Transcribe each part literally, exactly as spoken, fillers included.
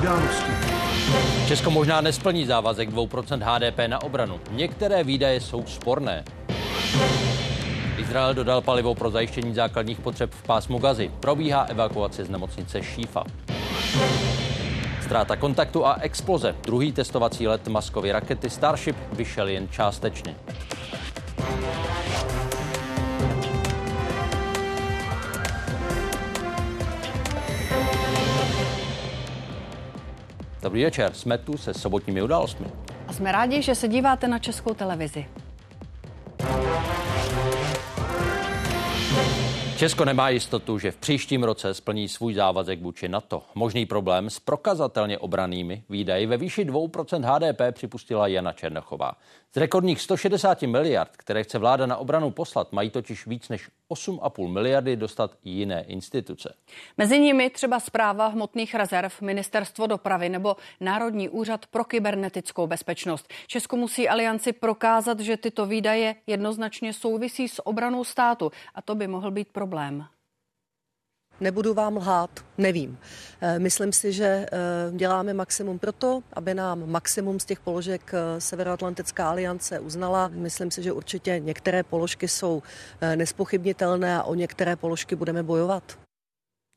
událostí. Česko možná nesplní závazek dvě procenta há dé pé na obranu. Některé výdaje jsou sporné. Izrael dodal palivo pro zajištění základních potřeb v pásmu Gazy. Probíhá evakuace z nemocnice Šífa. Ztráta kontaktu a exploze. Druhý testovací let Maskovy rakety Starship vyšel jen částečně. Dobrý večer, jsme tu se sobotními událostmi. A jsme rádi, že se díváte na Českou televizi. Česko nemá jistotu, že v příštím roce splní svůj závazek vůči NATO. Možný problém s prokazatelně obranými výdaji ve výši dvě procenta há dé pé připustila Jana Černochová. Z rekordních sto šedesát miliard, které chce vláda na obranu poslat, mají totiž víc než osm a půl miliardy dostat jiné instituce. Mezi nimi třeba Správa hmotných rezerv, Ministerstvo dopravy nebo Národní úřad pro kybernetickou bezpečnost. Česko musí alianci prokázat, že tyto výdaje jednoznačně souvisí s obranou státu, a to by mohl být problém. Nebudu vám lhát, nevím. Myslím si, že děláme maximum proto, aby nám maximum z těch položek Severoatlantická aliance uznala. Myslím si, že určitě některé položky jsou nespochybnitelné a o některé položky budeme bojovat.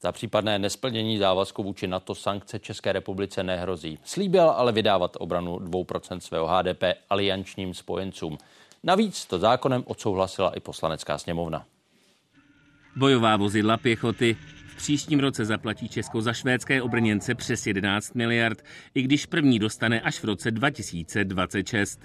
Za případné nesplnění závazku vůči NATO sankce České republice nehrozí. Slíbil ale vydávat obranu dvě procenta svého há dé pé aliančním spojencům. Navíc to zákonem odsouhlasila i poslanecká sněmovna. Bojová vozidla pěchoty. V příštím roce zaplatí Česko za švédské obrněnce přes jedenáct miliard, i když první dostane až v roce dva tisíce dvacet šest.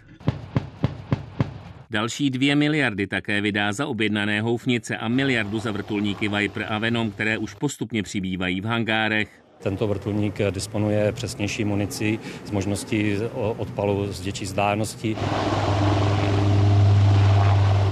Další dvě miliardy také vydá za objednané houfnice a miliardu za vrtulníky Viper a Venom, které už postupně přibývají v hangárech. Tento vrtulník disponuje přesnější municí s možností odpalu z větší vzdálenosti.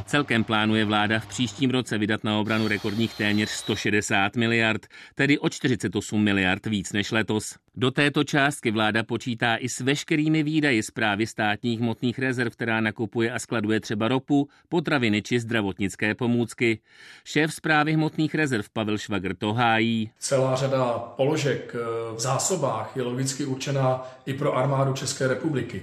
Celkem plánuje vláda v příštím roce vydat na obranu rekordních téměř sto šedesát miliard, tedy o čtyřicet osm miliard víc než letos. Do této částky vláda počítá i s veškerými výdaji Správy státních hmotných rezerv, která nakupuje a skladuje třeba ropu, potraviny či zdravotnické pomůcky. Šéf Správy hmotných rezerv Pavel Švagr to hájí. Celá řada položek v zásobách je logicky určená i pro armádu České republiky.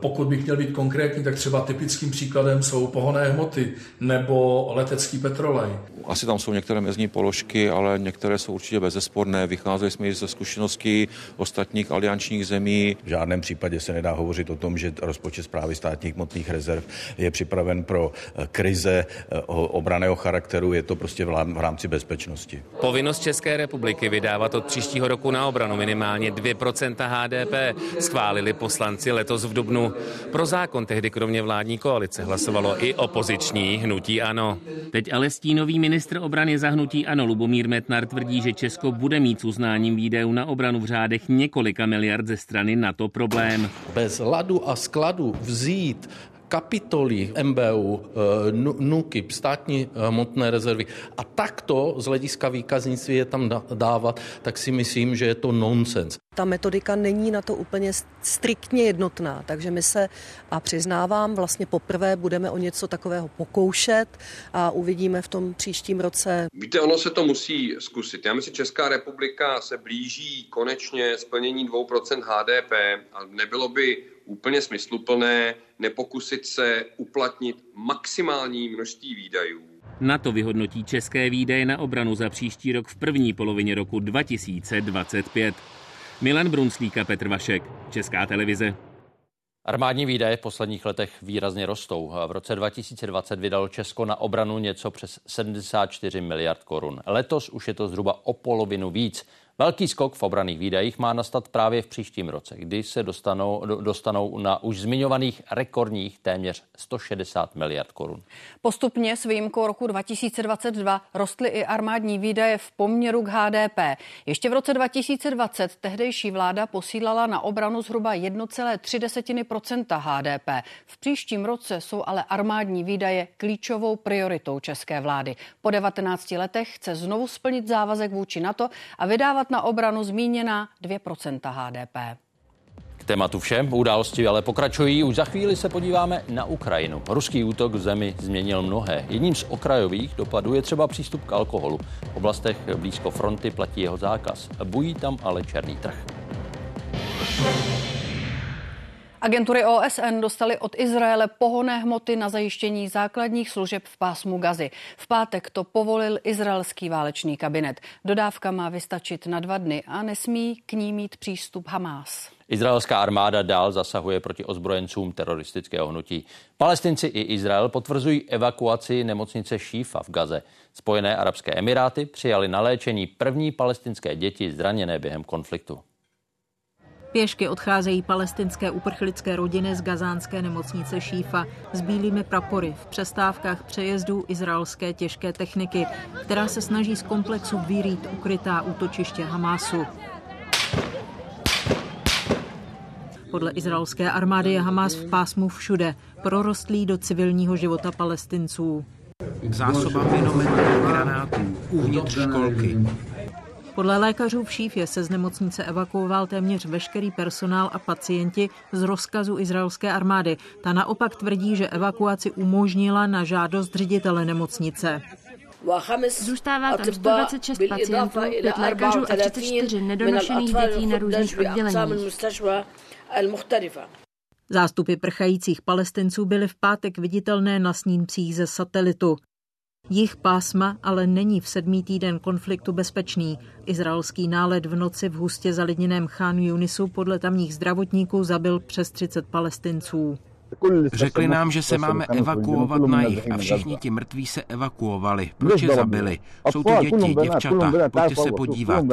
Pokud bych měl být konkrétní, tak třeba typickým příkladem jsou pohonné hmoty nebo letecký petrolej. Asi tam jsou některé mezní položky, ale některé jsou určitě bezesporné. Vycházeli jsme i ze zkušeností ostatních aliančních zemí. V žádném případě se nedá hovořit o tom, že rozpočet Správy státních hmotných rezerv je připraven pro krize obranného charakteru. Je to prostě v rámci bezpečnosti. Povinnost České republiky vydávat od příštího roku na obranu minimálně dvě procenta há dé pé schválili poslanci letos v dubnu. Pro zákon tehdy kromě vládní koalice hlasovalo i opoziční hnutí ANO. Teď ale stínový ministr obrany za hnutí ANO Lubomír Metnar tvrdí, že Česko bude mít s uznáním výdajů na obranu v řádu několika miliard ze strany NATO problém. Bez ladu a skladu vzít kapitoly em bé ú, NÚKIB, státní hmotné rezervy a takto z hlediska výkaznictví je tam dávat, tak si myslím, že je to nonsens. Ta metodika není na to úplně striktně jednotná, takže my se, a přiznávám, vlastně poprvé budeme o něco takového pokoušet a uvidíme v tom příštím roce. Víte, ono se to musí zkusit. Já myslím, že Česká republika se blíží konečně splnění dvě procenta há dé pé a nebylo by úplně smysluplné nepokusit se uplatnit maximální množství výdajů. NATO vyhodnotí české výdaje na obranu za příští rok v první polovině roku dva tisíce dvacet pět. Milan Brunslík a Petr Vašek, Česká televize. Armádní výdaje v posledních letech výrazně rostou. V roce dva tisíce dvacet vydalo Česko na obranu něco přes sedmdesát čtyři miliard korun. Letos už je to zhruba o polovinu víc. Velký skok v obranných výdajích má nastat právě v příštím roce, kdy se dostanou, dostanou na už zmiňovaných rekordních téměř sto šedesát miliard korun. Postupně s výjimkou roku dva tisíce dvacet dva rostly i armádní výdaje v poměru k há dé pé. Ještě v roce dva tisíce dvacet tehdejší vláda posílala na obranu zhruba jedna celá tři procenta há dé pé. V příštím roce jsou ale armádní výdaje klíčovou prioritou české vlády. Po devatenácti letech chce znovu splnit závazek vůči NATO a vydávat na obranu zmíněná dvě procenta há dé pé. K tématu všem události ale pokračují. Už za chvíli se podíváme na Ukrajinu. Ruský útok v zemi změnil mnohé. Jedním z okrajových dopadů je třeba přístup k alkoholu. V oblastech blízko fronty platí jeho zákaz. Bují tam ale černý trh. Agentury O S N dostaly od Izraele pohonné hmoty na zajištění základních služeb v pásmu Gazy. V pátek to povolil izraelský válečný kabinet. Dodávka má vystačit na dva dny a nesmí k ní mít přístup Hamás. Izraelská armáda dál zasahuje proti ozbrojencům teroristického hnutí. Palestinci i Izrael potvrzují evakuaci nemocnice Šífa v Gaze. Spojené arabské emiráty přijali na léčení první palestinské děti zraněné během konfliktu. Pěšky odcházejí palestinské uprchlické rodiny z gazánské nemocnice Šífa s bílými prapory v přestávkách přejezdů izraelské těžké techniky, která se snaží z komplexu vyrýt ukrytá útočiště Hamásu. Podle izraelské armády je Hamás v pásmu všude, prorostlý do civilního života Palestinců. Zásobami minomet a granátů uvnitř školky. Podle lékařů v Šífě se z nemocnice evakuoval téměř veškerý personál a pacienti z rozkazu izraelské armády. Ta naopak tvrdí, že evakuaci umožnila na žádost ředitele nemocnice. Zůstává tam sto dvacet šest pacientů, pět lékařů a třicet čtyři nedonošených dětí na různých odděleních. Zástupy prchajících Palestinců byly v pátek viditelné na snímcích ze satelitu. Jich pásma ale není v sedmý týden konfliktu bezpečný. Izraelský nálet v noci v hustě zalidněném Chánu Junisu podle tamních zdravotníků zabil přes třicet Palestinců. Řekli nám, že se máme evakuovat na jih a všichni ti mrtví se evakuovali. Proč je zabili? Jsou to děti, děvčata, pojďte se podívat.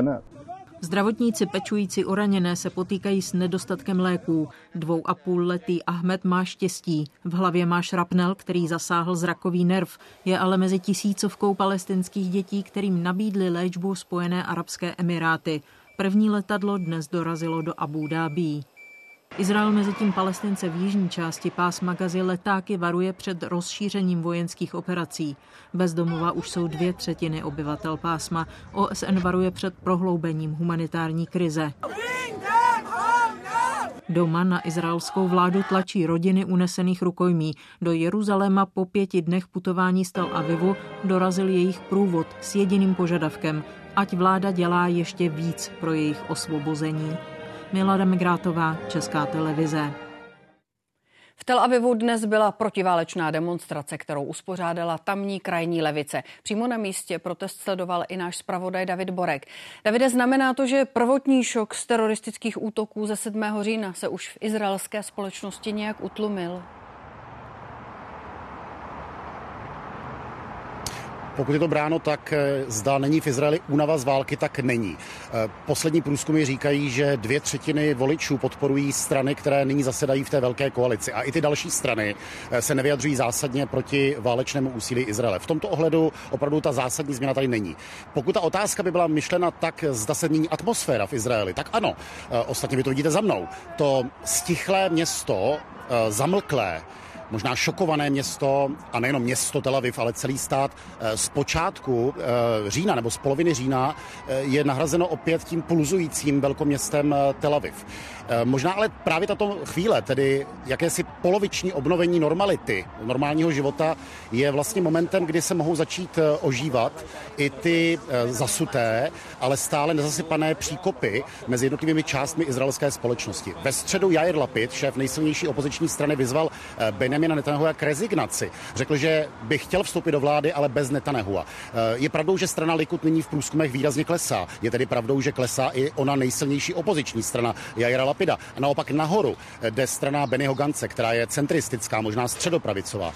Zdravotníci pečující o raněné se potýkají s nedostatkem léků. Dvou a půl letý Ahmed má štěstí. V hlavě má šrapnel, který zasáhl zrakový nerv. Je ale mezi tisícovkou palestinských dětí, kterým nabídly léčbu Spojené arabské emiráty. První letadlo dnes dorazilo do Abú Dhabí. Izrael mezitím Palestince v jižní části pásma Gazy letáky varuje před rozšířením vojenských operací. Bez domova už jsou dvě třetiny obyvatel pásma. O S N varuje před prohloubením humanitární krize. Doma na izraelskou vládu tlačí rodiny unesených rukojmí. Do Jeruzaléma po pěti dnech putování z Tel Avivu dorazil jejich průvod s jediným požadavkem, ať vláda dělá ještě víc pro jejich osvobození. Milada Migrátová, Česká televize. V Tel Avivu dnes byla protiválečná demonstrace, kterou uspořádala tamní krajní levice. Přímo na místě protest sledoval i náš zpravodaj David Borek. Davide, znamená to, že prvotní šok z teroristických útoků ze sedmého října se už v izraelské společnosti nějak utlumil? Pokud je to bráno, tak zdá není v Izraeli únava z války, tak není. Poslední průzkumy říkají, že dvě třetiny voličů podporují strany, které nyní zasedají v té velké koalici. A i ty další strany se nevyjadřují zásadně proti válečnému úsilí Izraele. V tomto ohledu opravdu ta zásadní změna tady není. Pokud ta otázka by byla myšlena tak, zda se mění atmosféra v Izraeli, tak ano. Ostatně vy to vidíte za mnou. To stichlé město, zamlklé, možná šokované město, a nejenom město Tel Aviv, ale celý stát, z počátku října nebo z poloviny října je nahrazeno opět tím pulzujícím velkoměstem Tel Aviv. Možná ale právě tato chvíle, tedy jakési poloviční obnovení normality, normálního života, je vlastně momentem, kdy se mohou začít ožívat i ty zasuté, ale stále nezasypané příkopy mezi jednotlivými částmi izraelské společnosti. Ve středu Jair Lapid, šéf nejsilnější opoziční strany, vyzval Benjamina Netanjahua k rezignaci. Řekl, že by chtěl vstoupit do vlády, ale bez Netanjahua. Je pravdou, že strana Likud nyní v průzkumech výrazně klesá. Je tedy pravdou, že klesá i ona nejsilnější opoziční strana Jaira Lapida. A naopak nahoru jde strana Bennyho Gance, která je centristická, možná středopravicová.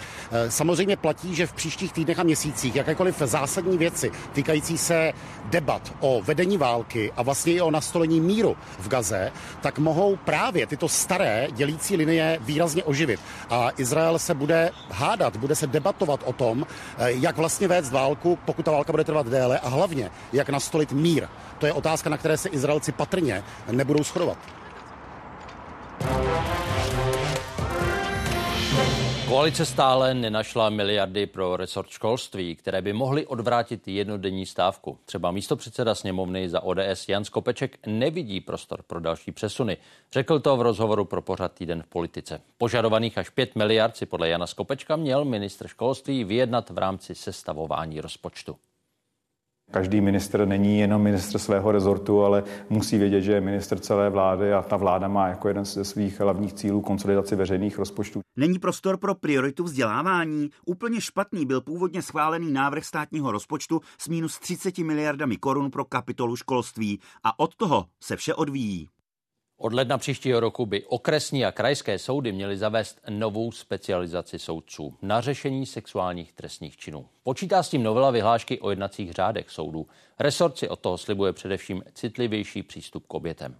Samozřejmě platí, že v příštích týdnech a měsících jakékoliv zásadní věci týkající se debat o vedení války a vlastně i o nastolení míru v Gaze, tak mohou právě tyto staré dělící linie výrazně oživit. A Izrael se bude hádat, bude se debatovat o tom, jak vlastně vést válku, pokud ta válka bude trvat déle, a hlavně, jak nastolit mír. To je otázka, na které se Izraelci patrně nebudou shodovat. Koalice stále nenašla miliardy pro resort školství, které by mohly odvrátit jednodenní stávku. Třeba místopředseda sněmovny za O D S Jan Skopeček nevidí prostor pro další přesuny. Řekl to v rozhovoru pro pořad Týden v politice. Požadovaných až pět miliard si podle Jana Skopečka měl ministr školství vyjednat v rámci sestavování rozpočtu. Každý ministr není jenom ministr svého rezortu, ale musí vědět, že je ministr celé vlády a ta vláda má jako jeden ze svých hlavních cílů konsolidaci veřejných rozpočtů. Není prostor pro prioritu vzdělávání. Úplně špatný byl původně schválený návrh státního rozpočtu s minus třiceti miliardami korun pro kapitolu školství a od toho se vše odvíjí. Od ledna příštího roku by okresní a krajské soudy měly zavést novou specializaci soudců na řešení sexuálních trestných činů. Počítá s tím novela vyhlášky o jednacích řádech soudů. Resort si od toho slibuje především citlivější přístup k obětem.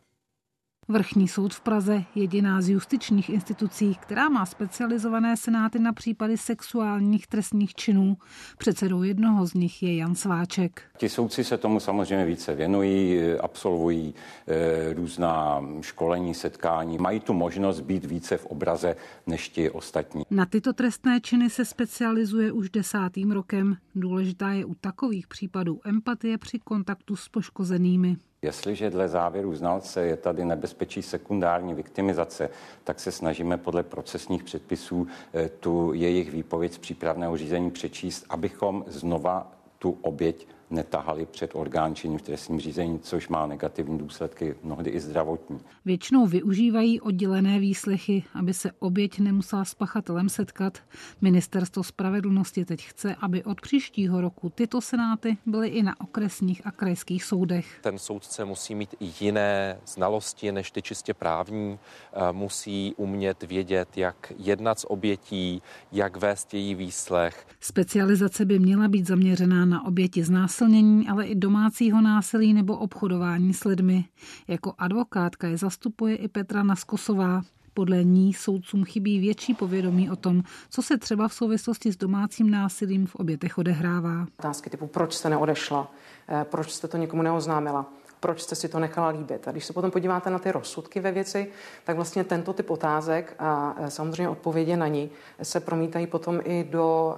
Vrchní soud v Praze, jediná z justičních institucí, která má specializované senáty na případy sexuálních trestných činů. Předsedou jednoho z nich je Jan Sváček. Ti soudci se tomu samozřejmě více věnují, absolvují e, různá školení, setkání. Mají tu možnost být více v obraze než ti ostatní. Na tyto trestné činy se specializuje už desátým rokem. Důležitá je u takových případů empatie při kontaktu s poškozenými. Jestliže dle závěru znalce je tady nebezpečí sekundární viktimizace, tak se snažíme podle procesních předpisů tu jejich výpověď z přípravného řízení přečíst, abychom znova tu oběť netahali před orgán činným v trestním řízení, což má negativní důsledky, mnohdy i zdravotní. Většinou využívají oddělené výslechy, aby se oběť nemusela s pachatelem setkat. Ministerstvo spravedlnosti teď chce, aby od příštího roku tyto senáty byly i na okresních a krajských soudech. Ten soudce musí mít jiné znalosti než ty čistě právní, musí umět vědět, jak jednat s obětí, jak vést její výslech. Specializace by měla být zaměřená na oběti z nás ale i domácího násilí nebo obchodování s lidmi. Jako advokátka je zastupuje i Petra Naskosová. Podle ní soudcům chybí větší povědomí o tom, co se třeba v souvislosti s domácím násilím v obětech odehrává. Otázky typu, proč jste neodešla, proč jste to někomu neoznámila, proč jste si to nechala líbit. A když se potom podíváte na ty rozsudky ve věci, tak vlastně tento typ otázek a samozřejmě odpovědi na ní se promítají potom i do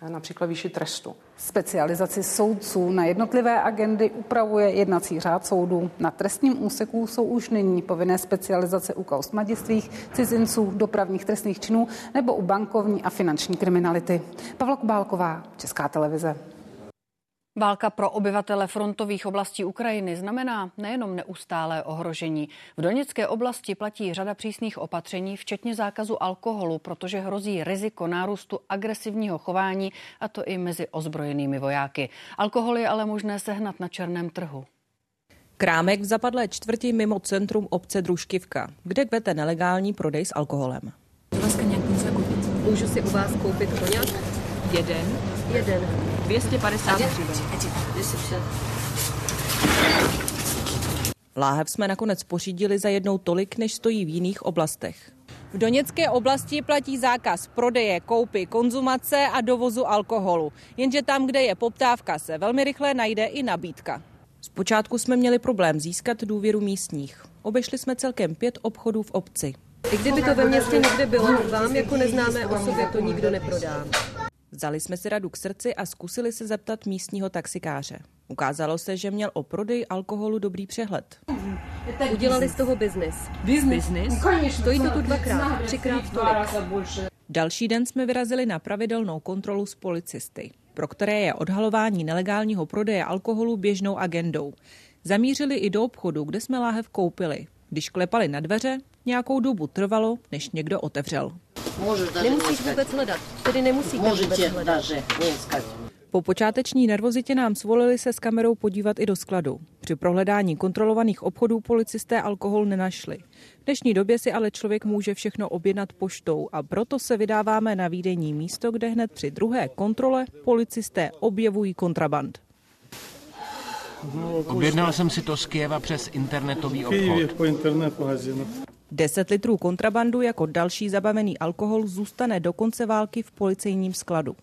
um, například výši trestu. Specializaci soudců na jednotlivé agendy upravuje jednací řád soudů. Na trestním úseku jsou už nyní povinné specializace u kauz mladistvých, cizinců, dopravních trestných činů nebo u bankovní a finanční kriminality. Pavla Kubálková, Česká televize. Válka pro obyvatele frontových oblastí Ukrajiny znamená nejenom neustálé ohrožení. V Doněcké oblasti platí řada přísných opatření, včetně zákazu alkoholu, protože hrozí riziko nárůstu agresivního chování, a to i mezi ozbrojenými vojáky. Alkohol je ale možné sehnat na černém trhu. Krámek v zapadlé čtvrti mimo centrum obce Družkivka, kde kvete nelegální prodej s alkoholem. Můžu si u vás koupit koněk? Jeden. Jeden. dvě stě padesát. Láhev jsme nakonec pořídili za jednou tolik, než stojí v jiných oblastech. V Doněcké oblasti platí zákaz prodeje, koupy, konzumace a dovozu alkoholu. Jenže tam, kde je poptávka, se velmi rychle najde i nabídka. Zpočátku jsme měli problém získat důvěru místních. Obešli jsme celkem pět obchodů v obci. I kdyby to ve městě někde bylo, vám jako neznámé osobě to nikdo neprodá. Vzali jsme si radu k srdci a zkusili se zeptat místního taxikáře. Ukázalo se, že měl o prodeji alkoholu dobrý přehled. Udělali z toho biznis. Biznis? Stojí to tu dvakrát, třikrát tolik. Další den jsme vyrazili na pravidelnou kontrolu s policisty, pro které je odhalování nelegálního prodeje alkoholu běžnou agendou. Zamířili i do obchodu, kde jsme láhev koupili. Když klepali na dveře, nějakou dobu trvalo, než někdo otevřel. Nemusíš vůbec hledat, tedy nemusíte vůbec hledat. Po počáteční nervozitě nám svolili se s kamerou podívat i do skladu. Při prohledání kontrolovaných obchodů policisté alkohol nenašli. V dnešní době si ale člověk může všechno objednat poštou a proto se vydáváme na výdejní místo, kde hned při druhé kontrole policisté objevují kontraband. Objednal jsem si to z Kyjeva přes internetový obchod. Deset litrů kontrabandu jako další zabavený alkohol zůstane do konce války v policejním skladu.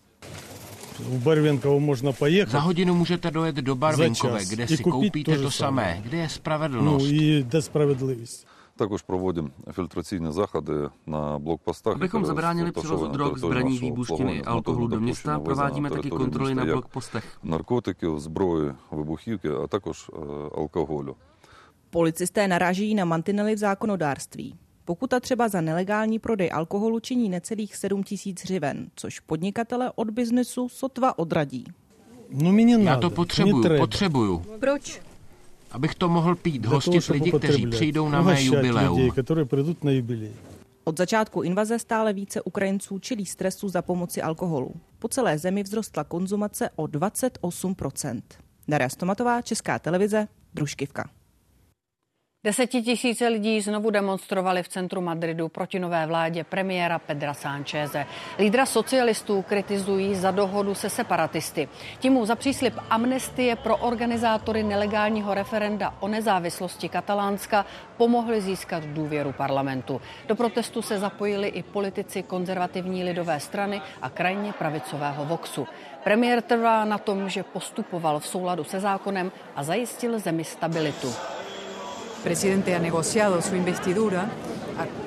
Za hodinu můžete dojet do Barvinkové, kde si koupíte to samé, kde je spravedlnost. Tak už provodím filtrační záchody na blokpostách. Abychom zabránili převozu drog, zbraní, výbušniny, alkoholu do města, provádíme taky kontroly na blokpostech. Narkotiky, zbroje, vybuchívky a takož alkoholu. Policisté naráží na mantinely v zákonodárství. Pokuta třeba za nelegální prodej alkoholu činí necelých sedm tisíc hřiven, což podnikatele od biznesu sotva odradí. Já to potřebuju, potřebuju. Proč? Abych to mohl pít, hostit lidi, kteří přijdou na mé jubileum. Od začátku invaze stále více Ukrajinců čelí stresu za pomoci alkoholu. Po celé zemi vzrostla konzumace o dvacet osm procent. Daria Stomatová, Česká televize, Družkivka. Desetitisíce lidí znovu demonstrovali v centru Madridu proti nové vládě premiéra Pedra Sáncheze. Lídra socialistů kritizují za dohodu se separatisty. Tím mu za příslib amnestie pro organizátory nelegálního referenda o nezávislosti Katalánska pomohli získat důvěru parlamentu. Do protestu se zapojili i politici konzervativní lidové strany a krajně pravicového Voxu. Premiér trvá na tom, že postupoval v souladu se zákonem a zajistil zemi stabilitu. Presidente ha negociado su investidura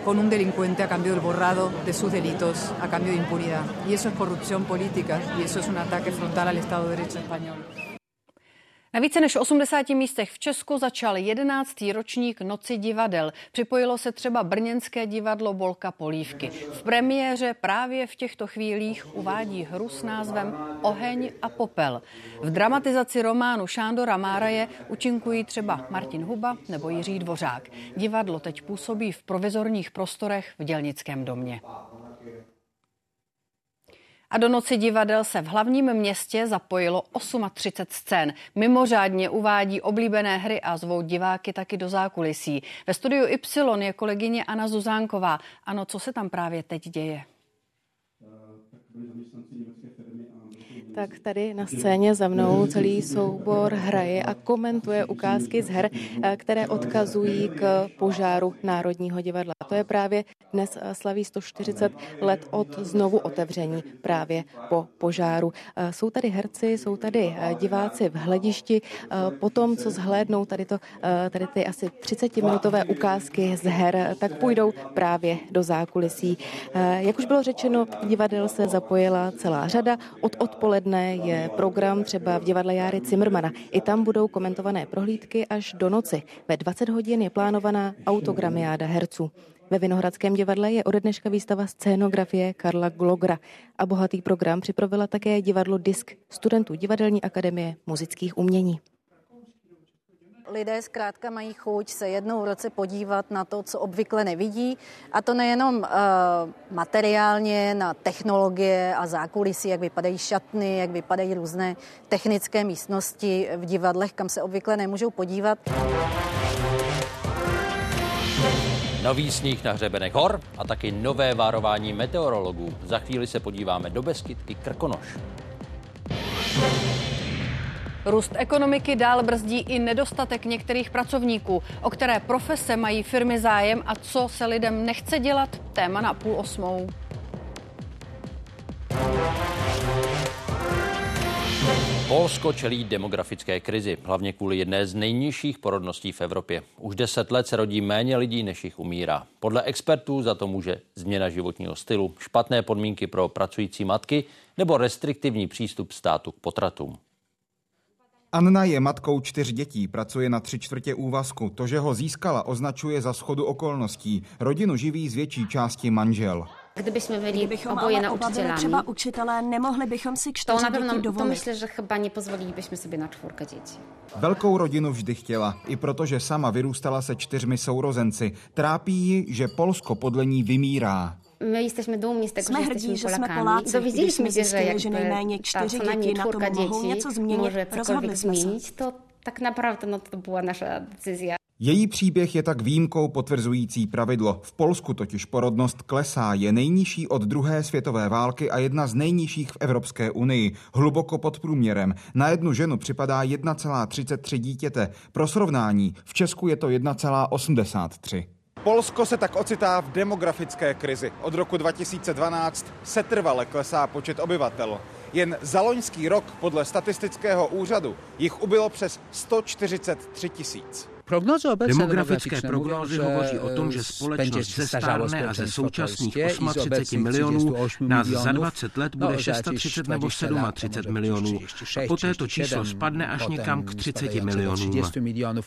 con un delincuente a cambio del borrado de sus delitos, a cambio de impunidad. Y eso es corrupción política y eso es un ataque frontal al Estado de Derecho español. Na více než osmdesáti místech v Česku začal jedenáctý ročník Noci divadel. Připojilo se třeba brněnské divadlo Bolka Polívky. V premiéře právě v těchto chvílích uvádí hru s názvem Oheň a popel. V dramatizaci románu Šándora Máraje účinkují třeba Martin Huba nebo Jiří Dvořák. Divadlo teď působí v provizorních prostorech v Dělnickém domě. A do Noci divadel se v hlavním městě zapojilo třicet osm scén. Mimořádně uvádí oblíbené hry a zvou diváky taky do zákulisí. Ve studiu Y je kolegyně Anna Zuzánková. Ano, co se tam právě teď děje? Tak tady na scéně za mnou celý soubor hraje a komentuje ukázky z her, které odkazují k požáru Národního divadla. To je právě dnes slaví sto čtyřicet let od znovu otevření právě po požáru. Jsou tady herci, jsou tady diváci v hledišti. Potom, co zhlédnou tady, to, tady ty asi třicetiminutové ukázky z her, tak půjdou právě do zákulisí. Jak už bylo řečeno, divadel se zapojila celá řada. Od odpoledne je program třeba v divadle Járy Cimrmana. I tam budou komentované prohlídky až do noci. Ve dvacet hodin je plánovaná autogramiáda herců. Ve Vinohradském divadle je ode dneška výstava scénografie Karla Glogra a bohatý program připravila také divadlo Disk studentů Divadelní akademie muzických umění. Lidé zkrátka mají chuť se jednou v roce podívat na to, co obvykle nevidí. A to nejenom uh, materiálně na technologie a zákulisí, jak vypadají šatny, jak vypadají různé technické místnosti v divadlech, kam se obvykle nemůžou podívat. Nový sníh na hřebenech hor a taky nové varování meteorologů. Za chvíli se podíváme do Beskyd i Krkonoš. Růst ekonomiky dál brzdí i nedostatek některých pracovníků. O které profese mají firmy zájem a co se lidem nechce dělat, téma na půl osmou. Polsko čelí demografické krizi, hlavně kvůli jedné z nejnižších porodností v Evropě. Už deset let se rodí méně lidí, než jich umírá. Podle expertů za to může změna životního stylu, špatné podmínky pro pracující matky nebo restriktivní přístup státu k potratům. Anna je matkou čtyř dětí, pracuje na tři čtvrtě úvazku. To, že ho získala, označuje za shodu okolností. Rodinu živí z větší části manžel. Kdybychom byli oboje na učitelami, třeba učitelé, nemohli bychom si k čtyři děti dovolit. To myslím, že chyba nepozvolili bychom sobě na čtvrka dětí. Velkou rodinu vždy chtěla, i protože sama vyrůstala se čtyřmi sourozenci. Trápí ji, že Polsko podle ní vymírá. My jsme dumní z toho, že jsme Poláci. Dověděli jsme se, že nejméně čtyři děti na tom mohou něco změnit. Rozhodli jsme se. To tak napravdu no, to byla naše decyzia. Její příběh je tak výjimkou potvrzující pravidlo. V Polsku totiž porodnost klesá, je nejnižší od druhé světové války a jedna z nejnižších v Evropské unii, hluboko pod průměrem. Na jednu ženu připadá jedna celá třicet tři dítěte. Pro srovnání, v Česku je to jedna celá osmdesát tři. Polsko se tak ocitá v demografické krizi. Od roku dva tisíce dvanáct setrvale klesá počet obyvatel. Jen za loňský rok podle statistického úřadu jich ubylo přes sto čtyřicet tři tisíc. Demografické prognózy hovoří o tom, že společnost zestárne a ze současných třiceti osmi milionů nás za dvacet let bude třicet šest nebo třicet sedm milionů. A poté to číslo spadne až někam k třiceti milionům.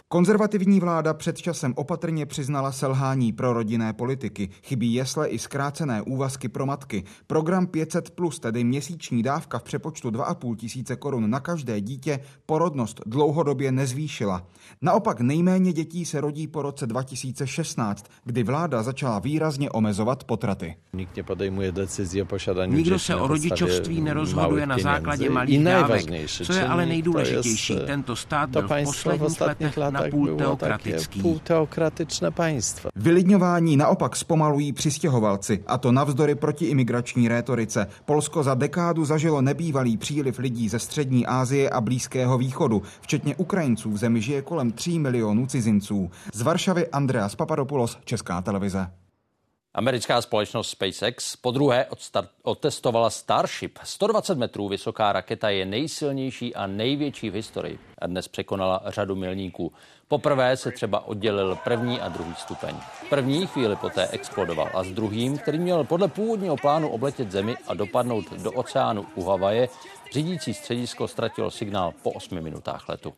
Konzervativní vláda před časem opatrně přiznala selhání prorodinné politiky. Chybí jesle i zkrácené úvazky pro matky. Program pět set plus, tedy měsíční dávka v přepočtu dva a půl tisíce korun na každé dítě, porodnost dlouhodobě nezvýšila. Naopak nejméně dětí se rodí po roce dva tisíce šestnáct, kdy vláda začala výrazně omezovat potraty. Nikdo se o rodičovství nerozhoduje na základě malých dávek. Co je ale nejdůležitější, tento stát byl v posledních letech napůl teokratický. Vylidňování naopak zpomalují přistěhovalci, a to navzdory protiimigrační rétorice. Polsko za dekádu zažilo nebývalý příliv lidí ze střední Asie a Blízkého východu, včetně Ukrajinců. V zemi žije kolem tří milionů cizinců. Z Varšavy Andreas Papadopoulos, Česká televize. Americká společnost SpaceX podruhé odstar- otestovala Starship. sto dvacet metrů vysoká raketa je nejsilnější a největší v historii a dnes překonala řadu milníků. Poprvé se třeba oddělil první a druhý stupeň. První chvíli poté explodoval a s druhým, který měl podle původního plánu obletět Zemi a dopadnout do oceánu u Havaje, řídící středisko ztratilo signál po osmi minutách letu.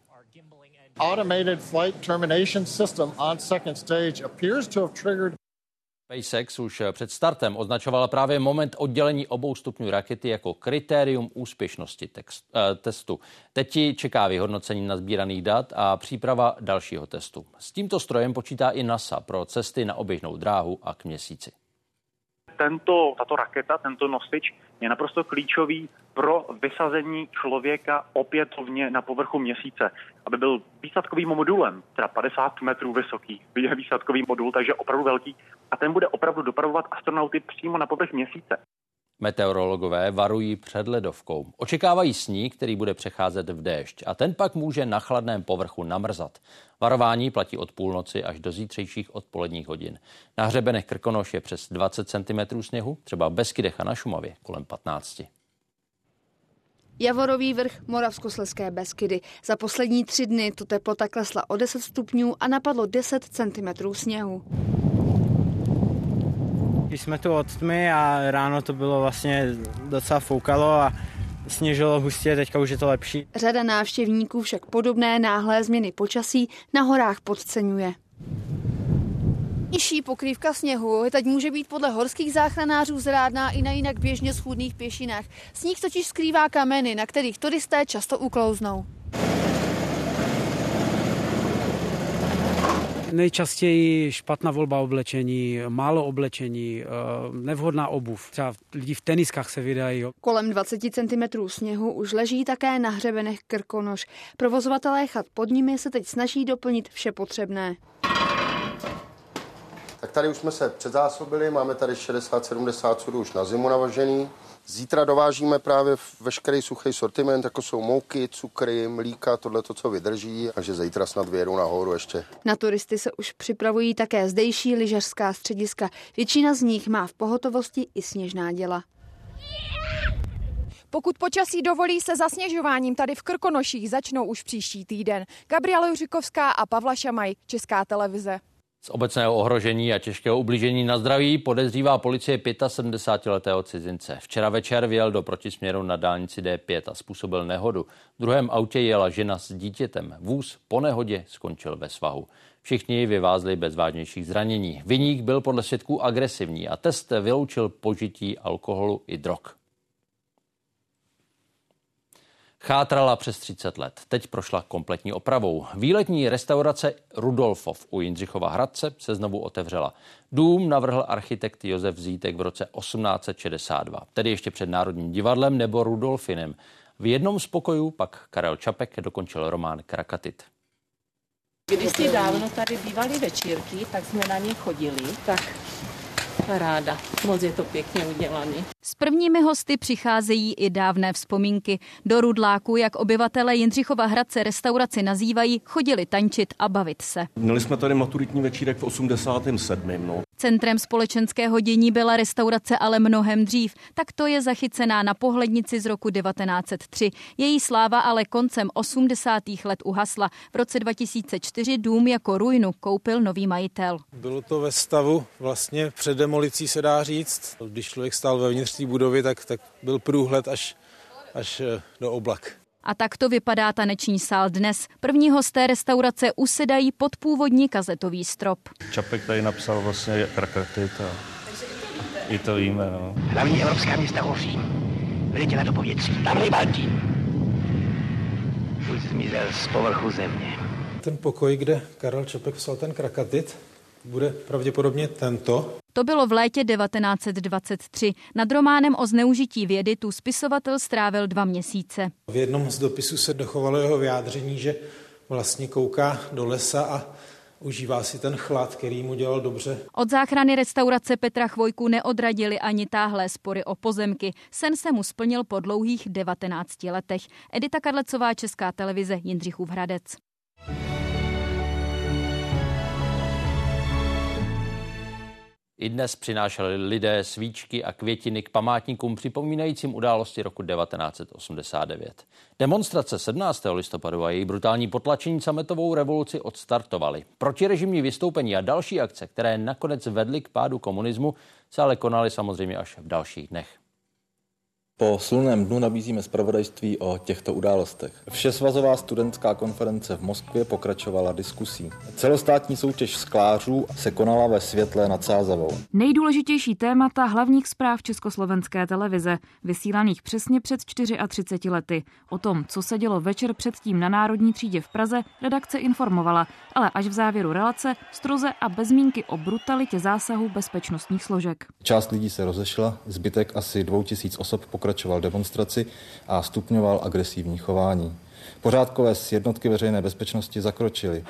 Automated flight termination system on second stage appears to have triggered. SpaceX už před startem označoval právě moment oddělení obou stupňů rakety jako kritérium úspěšnosti text, eh, testu. Teď čeká vyhodnocení nasbíraných dat a příprava dalšího testu. S tímto strojem počítá i NASA pro cesty na oběžnou dráhu a k měsíci. Tento, tato raketa, tento nosič je naprosto klíčový pro vysazení člověka opětovně na povrchu měsíce, aby byl výsadkovým modulem, teda padesát metrů vysoký výsadkový modul, takže opravdu velký, a ten bude opravdu dopravovat astronauty přímo na povrch měsíce. Meteorologové varují před ledovkou. Očekávají sníh, který bude přecházet v déšť, a ten pak může na chladném povrchu namrzat. Varování platí od půlnoci až do zítřejších odpoledních hodin. Na hřebenech Krkonoš je přes dvacet centimetrů sněhu, třeba v Beskydech a na Šumavě kolem patnáct. Javorový vrch, Moravskoslezské Beskydy. Za poslední tři dny tu teplota klesla o deset stupňů a napadlo deset centimetrů sněhu. Jsme tu od tmy a ráno to bylo vlastně docela foukalo a sněžilo hustě, teďka už je to lepší. Řada návštěvníků však podobné náhlé změny počasí na horách podceňuje. Nižší pokrývka sněhu teď může být podle horských záchranářů zrádná i na jinak běžně schůdných pěšinách. Sníh totiž skrývá kameny, na kterých turisté často uklouznou. Nejčastěji špatná volba oblečení, málo oblečení, nevhodná obuv. Třeba lidi v teniskách se vydají. Kolem dvacet centimetrů sněhu už leží také na hřebenech Krkonoš. Provozovatelé chat pod nimi se teď snaží doplnit vše potřebné. Tak tady už jsme se předzásobili, máme tady šedesát sedmdesát sudů už na zimu navažený. Zítra dovážíme právě veškerý suchý sortiment, jako jsou mouky, cukry, mlíka, tohleto, co vydrží, takže zítra snad vyjedou nahoru ještě. Na turisty se už připravují také zdejší lyžařská střediska. Většina z nich má v pohotovosti i sněžná děla. Pokud počasí dovolí, se zasněžováním tady v Krkonoších začnou už příští týden. Gabriela Juřikovská a Pavla Šamaj, Česká televize. Z obecného ohrožení a těžkého ublížení na zdraví podezřívá policie sedmdesátipätiletého cizince. Včera večer vyjel do protisměru na dálnici D pět a způsobil nehodu. V druhém autě jela žena s dítětem. Vůz po nehodě skončil ve svahu. Všichni vyvázli bez vážnějších zranění. Viník byl podle svědků agresivní a test vyloučil požití alkoholu i drog. Chátrala přes třicet let. Teď prošla kompletní opravou. Výletní restaurace Rudolfov u Jindřichova Hradce se znovu otevřela. Dům navrhl architekt Josef Zítek v roce osmnáct set šedesát dva, tedy ještě před Národním divadlem nebo Rudolfinem. V jednom z pokojů pak Karel Čapek dokončil román Krakatit. Když si dávno tady bývaly večírky, tak jsme na ně chodili, tak... Ráda, moc je to pěkně udělaný. S prvními hosty přicházejí i dávné vzpomínky. Do Rudláku, jak obyvatele Jindřichova Hradce restauraci nazývají, chodili tančit a bavit se. Měli jsme tady maturitní večírek v osmdesátém sedmém. No. Centrem společenského dění byla restaurace ale mnohem dřív, tak to je zachycená na pohlednici z roku devatenáct set tři. Její sláva ale koncem osmdesátých let uhasla. V roce dva tisíce čtyři dům jako ruinu koupil nový majitel. Bylo to ve stavu vlastně před demolicí, se dá říct. Když člověk stál ve vnitřní budově, tak, tak byl průhled až, až do oblak. A tak to vypadá taneční sál dnes. První hosté restaurace usedají pod původní kazetový strop. Čapek tady napsal vlastně rakrty. To... Takže i to víme. No. Hlavní evropská města hoří. Vyletěla do povětří. Tamhle Baltí. Už zmizel z povrchu země. Ten pokoj, kde Karel Čapek psal ten krakatit, bude pravděpodobně tento. To bylo v létě devatenáct set dvacet tři. Nad románem o zneužití vědy tu spisovatel strávil dva měsíce. V jednom z dopisů se dochovalo jeho vyjádření, že vlastně kouká do lesa a užívá si ten chlad, který mu dělal dobře. Od záchrany restaurace Petra Chvojku neodradili ani táhlé spory o pozemky. Sen se mu splnil po dlouhých devatenácti letech. Edita Kadlecová, Česká televize, Jindřichův Hradec. I dnes přinášeli lidé svíčky a květiny k památníkům připomínajícím události roku devatenáct set osmdesát devět. Demonstrace sedmnáctého listopadu a její brutální potlačení sametovou revoluci odstartovaly. Protirežimní vystoupení a další akce, které nakonec vedly k pádu komunismu, se ale konaly samozřejmě až v dalších dnech. Po sluném dnu nabízíme zpravodajství o těchto událostech. Všesvazová studentská konference v Moskvě pokračovala diskusí. Celostátní soutěž sklářů se konala ve Světlé nad Sázavou. Nejdůležitější témata hlavních zpráv Československé televize, vysílaných přesně před třiceti čtyřmi lety. O tom, co se dělo večer předtím na Národní třídě v Praze, redakce informovala, ale až v závěru relace, stroze a bez zmínky o brutalitě zásahu bezpečnostních složek. Část lidí se rozešla, zbytek asi dva tisíce osob pokračoval demonstraci a stupňoval agresivní chování. Pořádkové jednotky veřejné bezpečnosti zakročily.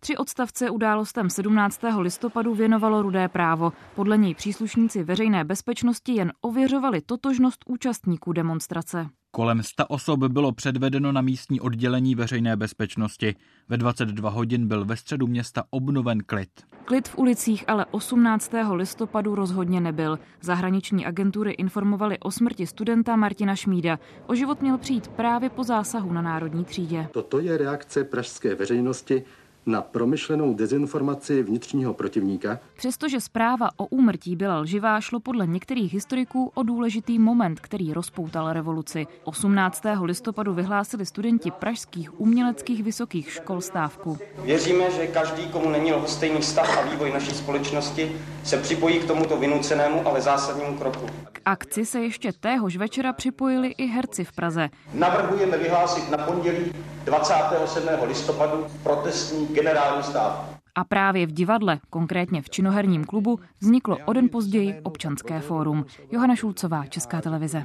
Tři odstavce událostem sedmnáctého listopadu věnovalo Rudé právo. Podle něj příslušníci veřejné bezpečnosti jen ověřovali totožnost účastníků demonstrace. Kolem sta osob bylo předvedeno na místní oddělení veřejné bezpečnosti. Ve dvacet dva hodin byl ve středu města obnoven klid. Klid v ulicích ale osmnáctého listopadu rozhodně nebyl. Zahraniční agentury informovaly o smrti studenta Martina Šmída. O život měl přijít právě po zásahu na Národní třídě. Toto je reakce pražské veřejnosti na promyšlenou dezinformaci vnitřního protivníka. Přestože zpráva o úmrtí byla lživá, šlo podle některých historiků o důležitý moment, který rozpoutal revoluci. osmnáctého listopadu vyhlásili studenti pražských uměleckých vysokých škol stávku. Věříme, že každý, komu není lhostejný vztah a vývoj naší společnosti, se připojí k tomuto vynucenému, ale zásadnímu kroku. K akci se ještě téhož večera připojili i herci v Praze. Navrhujeme vyhlásit na pondělí dvacátého sedmého listopadu protestní generální stávku. A právě v divadle, konkrétně v Činoherním klubu, vzniklo o den později občanské fórum. Johana Šulcová, Česká televize.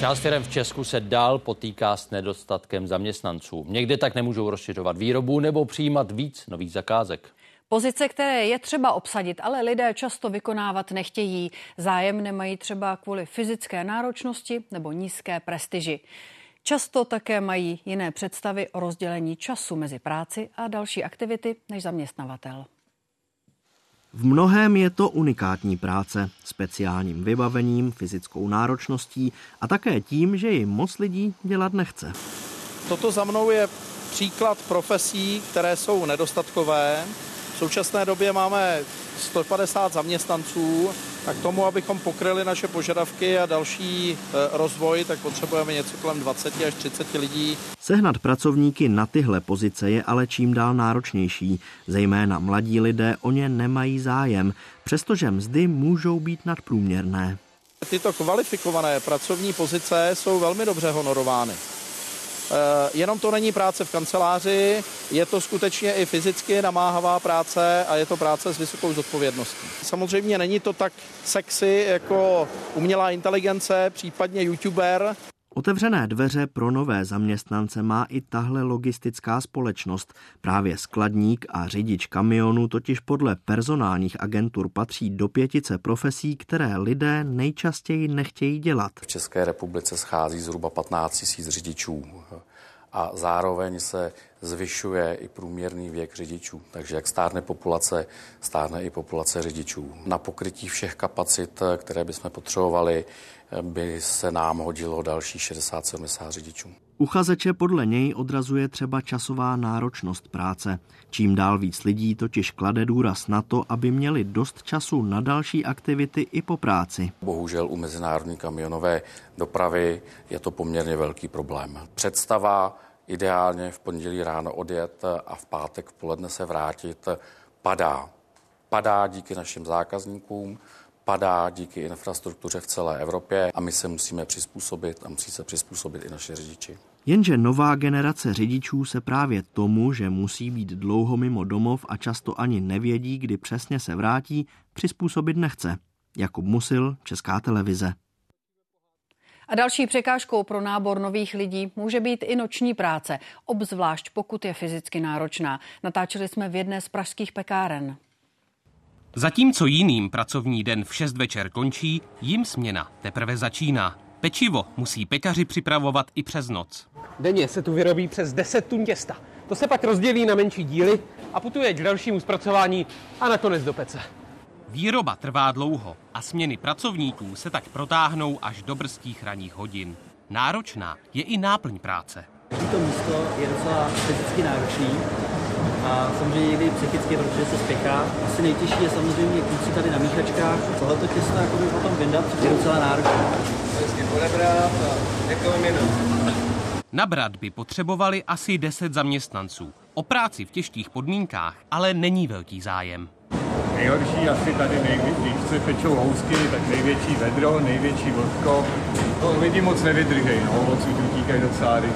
Část firem v Česku se dál potýká s nedostatkem zaměstnanců. Někde tak nemůžou rozšiřovat výrobu nebo přijímat víc nových zakázek. Pozice, které je třeba obsadit, ale lidé často vykonávat nechtějí. Zájem nemají třeba kvůli fyzické náročnosti nebo nízké prestiži. Často také mají jiné představy o rozdělení času mezi práci a další aktivity než zaměstnavatel. V mnohém je to unikátní práce, speciálním vybavením, fyzickou náročností a také tím, že ji moc lidí dělat nechce. Toto za mnou je příklad profesí, které jsou nedostatkové. V současné době máme sto padesát zaměstnanců a k tomu, abychom pokryli naše požadavky a další rozvoj, tak potřebujeme něco kolem dvacet až třicet lidí. Sehnat pracovníky na tyhle pozice je ale čím dál náročnější. Zejména mladí lidé o ně nemají zájem, přestože mzdy můžou být nadprůměrné. Tyto kvalifikované pracovní pozice jsou velmi dobře honorovány. Jenom to není práce v kanceláři, je to skutečně i fyzicky namáhavá práce a je to práce s vysokou zodpovědností. Samozřejmě není to tak sexy jako umělá inteligence, případně youtuber. Otevřené dveře pro nové zaměstnance má i tahle logistická společnost. Právě skladník a řidič kamionu totiž podle personálních agentur patří do pětice profesí, které lidé nejčastěji nechtějí dělat. V České republice schází zhruba patnáct tisíc řidičů a zároveň se zvyšuje i průměrný věk řidičů. Takže jak stárne populace, stárne i populace řidičů. Na pokrytí všech kapacit, které bychom potřebovali, by se nám hodilo další šedesát sedmdesát řidičů. Uchazeče podle něj odrazuje třeba časová náročnost práce. Čím dál víc lidí totiž klade důraz na to, aby měli dost času na další aktivity i po práci. Bohužel u mezinárodní kamionové dopravy je to poměrně velký problém. Představa ideálně v pondělí ráno odjet a v pátek v poledne se vrátit padá. Padá díky našim zákazníkům, padá díky infrastruktuře v celé Evropě a my se musíme přizpůsobit a musí se přizpůsobit i naše řidiči. Jenže nová generace řidičů se právě tomu, že musí být dlouho mimo domov a často ani nevědí, kdy přesně se vrátí, přizpůsobit nechce. Jakub Musil, Česká televize. A další překážkou pro nábor nových lidí může být i noční práce, obzvlášť pokud je fyzicky náročná. Natáčeli jsme v jedné z pražských pekáren. Zatímco jiným pracovní den v šest večer končí, jim směna teprve začíná. Pečivo musí pekaři připravovat i přes noc. Denně se tu vyrobí přes deset tun těsta. To se pak rozdělí na menší díly a putuje k dalšímu zpracování a nakonec do pece. Výroba trvá dlouho a směny pracovníků se tak protáhnou až do brzkých ranních hodin. Náročná je i náplň práce. To místo je docela fyzicky náročný a samozřejmě někdy psychicky, protože se spěchá. Asi nejtěžší je samozřejmě kluci tady na míchačkách. Tohleto těsto jakoby potom vyndat, je docela náročné. Vždycky podebrat a někoho jenom. Nabrat by potřebovali asi deset zaměstnanců. O práci v těžkých podmínkách ale není velký zájem. Nejhorší asi tady největší, se pečou housky, tak největší vedro, největší vlhko. To lidi moc nevydržejí, no, odsud utíkají do cáry.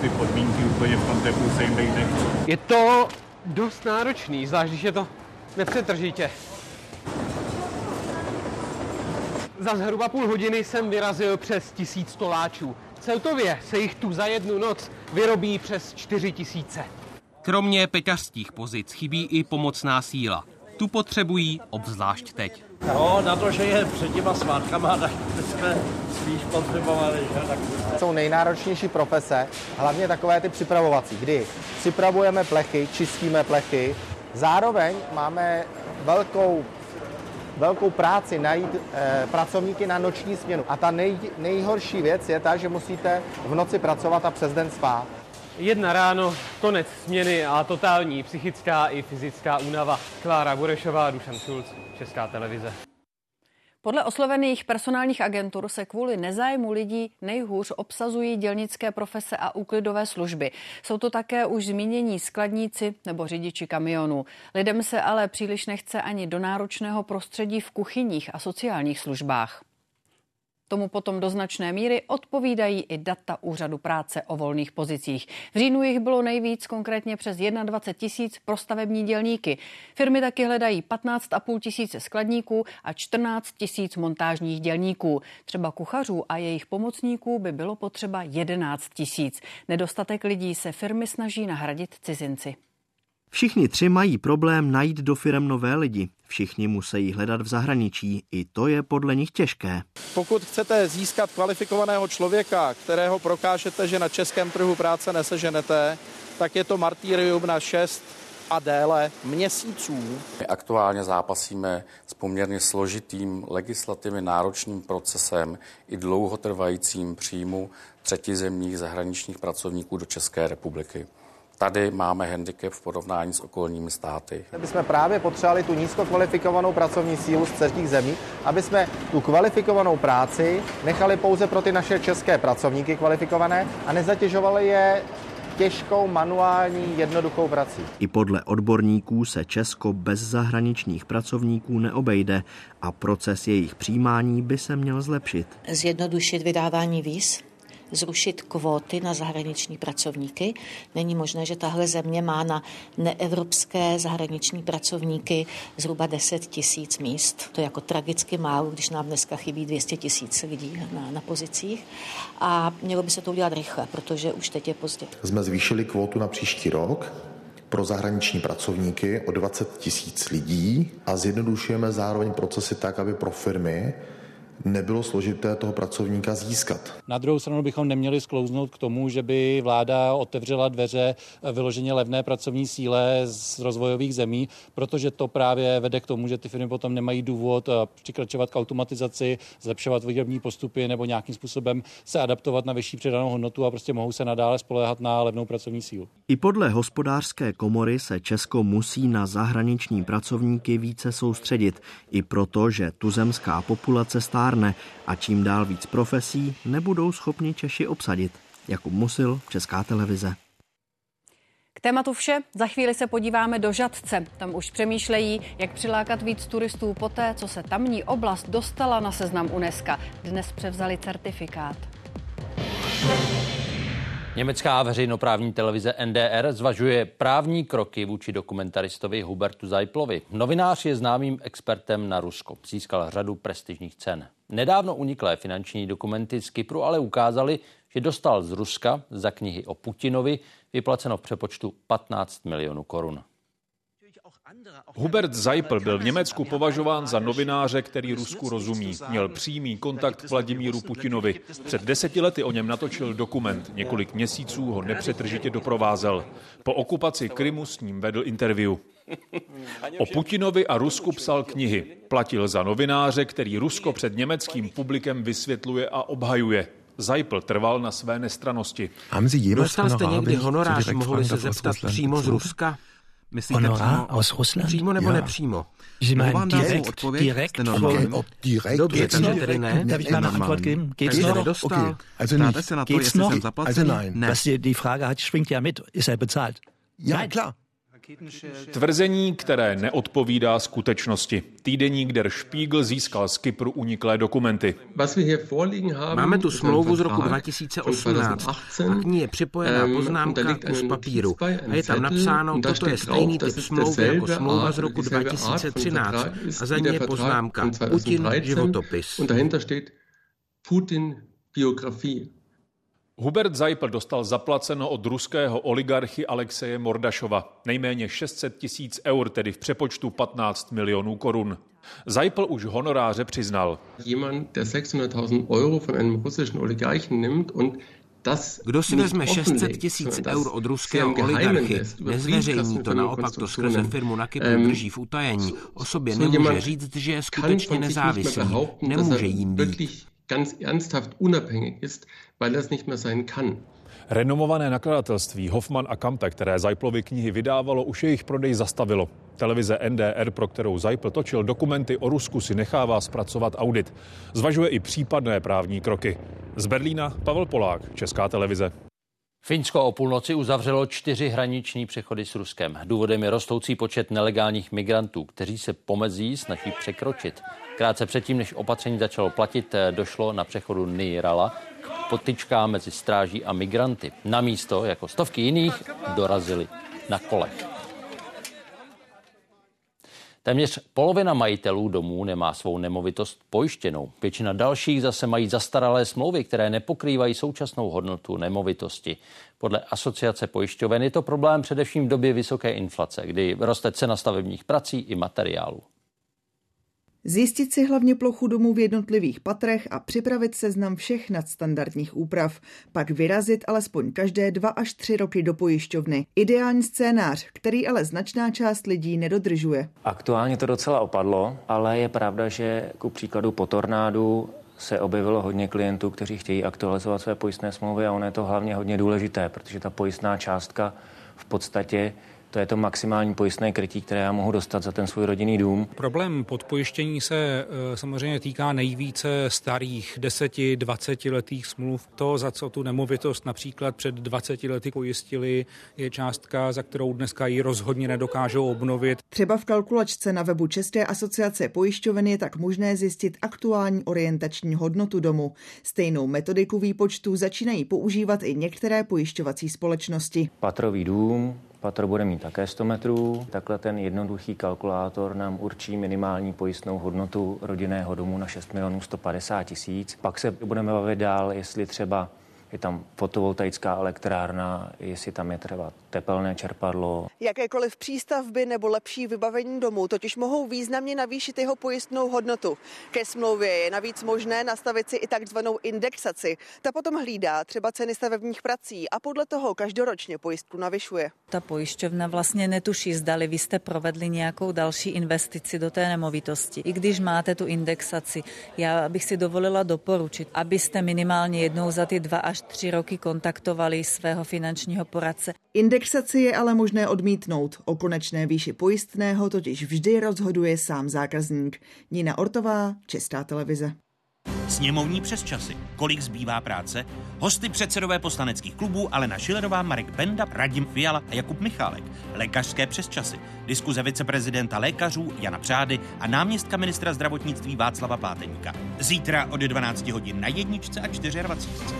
Ty podmínky úplně v tom tepu se jim nejde. Je to dost náročný, zvlášť když je to nepřetržitě. Za zhruba půl hodiny jsem vyrazil přes tisíc toláčů. Celkově se jich tu za jednu noc vyrobí přes čtyři tisíce. Kromě pekařských pozic chybí i pomocná síla. Tu potřebují obzvlášť teď. No, na to, že je před těma svátkama, tak jsme spíš potřebovali. Tak... Jsou nejnáročnější profese, hlavně takové ty připravovací, kdy připravujeme plechy, čistíme plechy. Zároveň máme velkou, velkou práci najít eh, pracovníky na noční směnu. A ta nej, nejhorší věc je ta, že musíte v noci pracovat a přes den spát. Jedna ráno, konec směny a totální psychická i fyzická únava. Klára Burešová, Dušan Šulc, Česká televize. Podle oslovených personálních agentur se kvůli nezájmu lidí nejhůř obsazují dělnické profese a úklidové služby. Jsou to také už zmínění skladníci nebo řidiči kamionů. Lidem se ale příliš nechce ani do náročného prostředí v kuchyních a sociálních službách. Tomu potom do značné míry odpovídají i data Úřadu práce o volných pozicích. V říjnu jich bylo nejvíc, konkrétně přes dvacet jedna tisíc pro stavební dělníky. Firmy taky hledají patnáct a půl tisíce skladníků a čtrnáct tisíc montážních dělníků. Třeba kuchařů a jejich pomocníků by bylo potřeba jedenáct tisíc. Nedostatek lidí se firmy snaží nahradit cizinci. Všichni tři mají problém najít do firem nové lidi. Všichni musí hledat v zahraničí. I to je podle nich těžké. Pokud chcete získat kvalifikovaného člověka, kterého prokážete, že na českém trhu práce neseženete, tak je to martýrium na šest a déle měsíců. My aktuálně zápasíme s poměrně složitým legislativně náročným procesem i dlouhotrvajícím příjmu třetizemních zahraničních pracovníků do České republiky. Tady máme handicap v porovnání s okolními státy. My jsme právě potřebovali tu nízko kvalifikovanou pracovní sílu z třetích zemí, aby jsme tu kvalifikovanou práci nechali pouze pro ty naše české pracovníky kvalifikované a nezatěžovali je těžkou, manuální, jednoduchou prací. I podle odborníků se Česko bez zahraničních pracovníků neobejde a proces jejich přijímání by se měl zlepšit. Zjednodušit vydávání víz. zrušit kvóty na zahraniční pracovníky. Není možné, že tahle země má na neevropské zahraniční pracovníky zhruba deset tisíc míst. To je jako tragicky málo, když nám dneska chybí dvě stě tisíc lidí na, na pozicích. A mělo by se to udělat rychle, protože už teď je pozdě. Jsme zvýšili kvótu na příští rok pro zahraniční pracovníky o dvacet tisíc lidí a zjednodušujeme zároveň procesy tak, aby pro firmy nebylo složité toho pracovníka získat. Na druhou stranu bychom neměli sklouznout k tomu, že by vláda otevřela dveře vyloženě levné pracovní síle z rozvojových zemí, protože to právě vede k tomu, že ty firmy potom nemají důvod přikračovat k automatizaci, zlepšovat výrobní postupy nebo nějakým způsobem se adaptovat na vyšší přidanou hodnotu a prostě mohou se nadále spoléhat na levnou pracovní sílu. I podle hospodářské komory se Česko musí na zahraniční pracovníky více soustředit, i proto, že tuzemská populace stá a čím dál víc profesí nebudou schopni Češi obsadit. Jakub Musil, Česká televize. K tématu vše. Za chvíli se podíváme do Žatce. Tam už přemýšlejí, jak přilákat víc turistů poté, co se tamní oblast dostala na seznam UNESCO. Dnes převzali certifikát. Německá veřejnoprávní televize N D R zvažuje právní kroky vůči dokumentaristovi Hubertu Zeiplovi. Novinář je známým expertem na Rusko. Získal řadu prestižních cen. Nedávno uniklé finanční dokumenty z Kypru ale ukázaly, že dostal z Ruska za knihy o Putinovi vyplaceno v přepočtu patnáct milionů korun. Hubert Zeipl byl v Německu považován za novináře, který Rusku rozumí. Měl přímý kontakt k Vladimíru Putinovi. Před deseti lety o něm natočil dokument. Několik měsíců ho nepřetržitě doprovázel. Po okupaci Krymu s ním vedl interview. O Putinovi a Rusku psal knihy. Platil za novináře, který Rusko před německým publikem vysvětluje a obhajuje. Zeipl trval na své nestrannosti. Dostal jste někdy honorář, mohli se zeptat přímo z Ruska? Myslíte přímo, přímo nebo ja. nepřímo? Mám direkt, odpověď, direkt, direkt. Dobře, takže tedy ne. Darf ich mal eine Antwort geben? Geht's noch? Okay. Also nicht. Geht's noch? Also nein. Das, die Frage hat, schwingt ja mit. Ist er bezahlt? Ja, nein. Klar. Tvrzení, které neodpovídá skutečnosti. Týdeník Der Spiegel získal z Kypru uniklé dokumenty. Máme tu smlouvu z roku dva tisíce osmnáct. A k ní je připojená poznámka kus papíru. A je tam napsáno, toto je stejný typ smlouvy jako smlouva z roku dva tisíce třináct. A za ní je poznámka Putin životopis. Putin biografie. Hubert Zeipl dostal zaplaceno od ruského oligarchy Alexeje Mordašova. Nejméně šest set tisíc eur, tedy v přepočtu patnáct milionů korun. Zeipl už honoráře přiznal. Kdo si vezme šest set tisíc eur od ruského oligarchy, nezveřejní to, naopak to skrze firmu na Kypru drží v utajení. O sobě nemůže říct, že je skutečně nezávislý, nemůže jím být. Ganz ernsthaft unabhängig ist, weil das nicht mehr sein kann. Renomované nakladatelství Hoffmann a Campe, které Zeiplovy knihy vydávalo, už jejich prodej zastavilo. Televize N D R, pro kterou Zeipl točil dokumenty o Rusku, si nechává zpracovat audit. Zvažuje i případné právní kroky. Z Berlína Pavel Polák, Česká televize. Finsko o půlnoci uzavřelo čtyři hraniční přechody s Ruskem. Důvodem je rostoucí počet nelegálních migrantů, kteří se pomezí snaží překročit. Krátce předtím, než opatření začalo platit, došlo na přechodu Nyrala k potyčkám mezi stráží a migranty. Na místo, jako stovky jiných, dorazili na kolech. Téměř polovina majitelů domů nemá svou nemovitost pojištěnou. Většina dalších zase mají zastaralé smlouvy, které nepokrývají současnou hodnotu nemovitosti. Podle Asociace pojišťoven je to problém především v době vysoké inflace, kdy roste cena stavebních prací i materiálů. Zjistit si hlavně plochu domů v jednotlivých patrech a připravit seznam všech nadstandardních úprav. Pak vyrazit alespoň každé dva až tři roky do pojišťovny. Ideální scénář, který ale značná část lidí nedodržuje. Aktuálně to docela opadlo, ale je pravda, že ku příkladu po tornádu se objevilo hodně klientů, kteří chtějí aktualizovat své pojistné smlouvy a ono je to hlavně hodně důležité, protože ta pojistná částka v podstatě To je to maximální pojistné krytí, které já mohu dostat za ten svůj rodinný dům. Problém podpojištění se samozřejmě týká nejvíce starých deseti, dvacetiletých smluv. To, za co tu nemovitost například před dvaceti lety pojistili, je částka, za kterou dneska ji rozhodně nedokážou obnovit. Třeba v kalkulačce na webu České asociace pojišťoven je tak možné zjistit aktuální orientační hodnotu domu. Stejnou metodiku výpočtu začínají používat i některé pojišťovací společnosti. Patrový dům, patro bude mít také sto metrů. Takhle ten jednoduchý kalkulátor nám určí minimální pojistnou hodnotu rodinného domu na šest milionů sto padesát tisíc. Pak se budeme bavit dál, jestli třeba je tam fotovoltaická elektrárna, jestli tam je třeba tepelné čerpadlo. Jakékoliv přístavby nebo lepší vybavení domu totiž mohou významně navýšit jeho pojistnou hodnotu. Ke smlouvě je navíc možné nastavit si i takzvanou indexaci. Ta potom hlídá třeba ceny stavebních prací a podle toho každoročně pojistku navyšuje. Ta pojišťovna vlastně netuší, zdali vy jste provedli nějakou další investici do té nemovitosti. I když máte tu indexaci, já bych si dovolila doporučit, abyste minimálně jednou za ty dva až tři roky kontaktovali svého finančního poradce. Indexaci je ale možné odmítnout. O konečné výši pojistného totiž vždy rozhoduje sám zákazník. Nina Ortová, Česká televize. Sněmovní přesčasy. Kolik zbývá práce? Hosty předsedové poslaneckých klubů Alena Schillerová, Marek Benda, Radim Fiala a Jakub Michálek. Lékařské přesčasy. Diskuze viceprezidenta lékařů Jana Přády a náměstka ministra zdravotnictví Václava Pláteníka. Zítra od dvanácti hodin na jedničce a dvacet čtyři.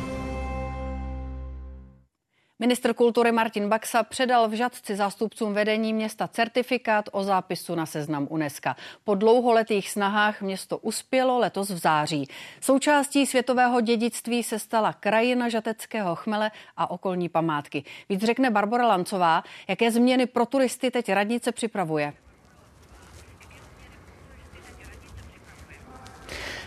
Ministr kultury Martin Baxa předal v Žatci zástupcům vedení města certifikát o zápisu na seznam UNESCO. Po dlouholetých snahách město uspělo letos v září. Součástí světového dědictví se stala krajina žateckého chmele a okolní památky. Víc řekne Barbora Lancová, jaké změny pro turisty teď radnice připravuje.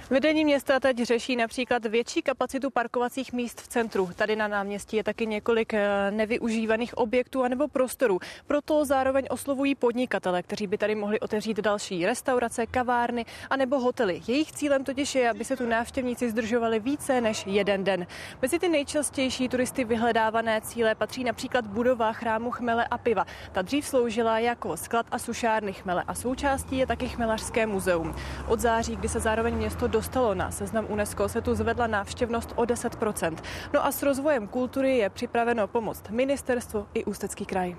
Vedení města teď řeší například větší kapacitu parkovacích míst v centru. Tady na náměstí je taky několik nevyužívaných objektů anebo prostorů. Proto zároveň oslovují podnikatele, kteří by tady mohli otevřít další restaurace, kavárny anebo hotely. Jejich cílem totiž je, aby se tu návštěvníci zdržovali více než jeden den. Mezi ty nejčastější turisty vyhledávané cíle patří například budova chrámu chmele a piva. Ta dřív sloužila jako sklad a sušárny chmele a součástí je taky chmelařské muzeum. Od září, kdy se zároveň město dostalo na seznam UNESCO, se tu zvedla návštěvnost o deset procent. No a s rozvojem kultury je připraveno pomoct ministerstvo i Ústecký kraj.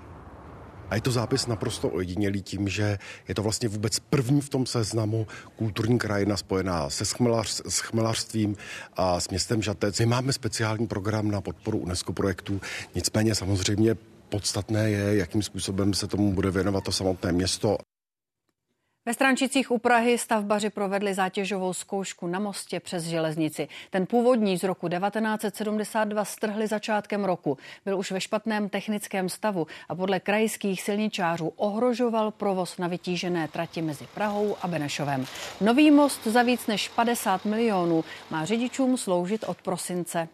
A je to zápis naprosto ojedinělý tím, že je to vlastně vůbec první v tom seznamu kulturní krajina spojená se chmelař, s chmelařstvím a s městem Žatec. My máme speciální program na podporu UNESCO projektů, nicméně samozřejmě podstatné je, jakým způsobem se tomu bude věnovat to samotné město. Ve Strančicích u Prahy stavbaři provedli zátěžovou zkoušku na mostě přes železnici. Ten původní z roku devatenáct set sedmdesát dva strhli začátkem roku. Byl už ve špatném technickém stavu a podle krajských silničářů ohrožoval provoz na vytížené trati mezi Prahou a Benešovem. Nový most za víc než padesát milionů má řidičům sloužit od prosince.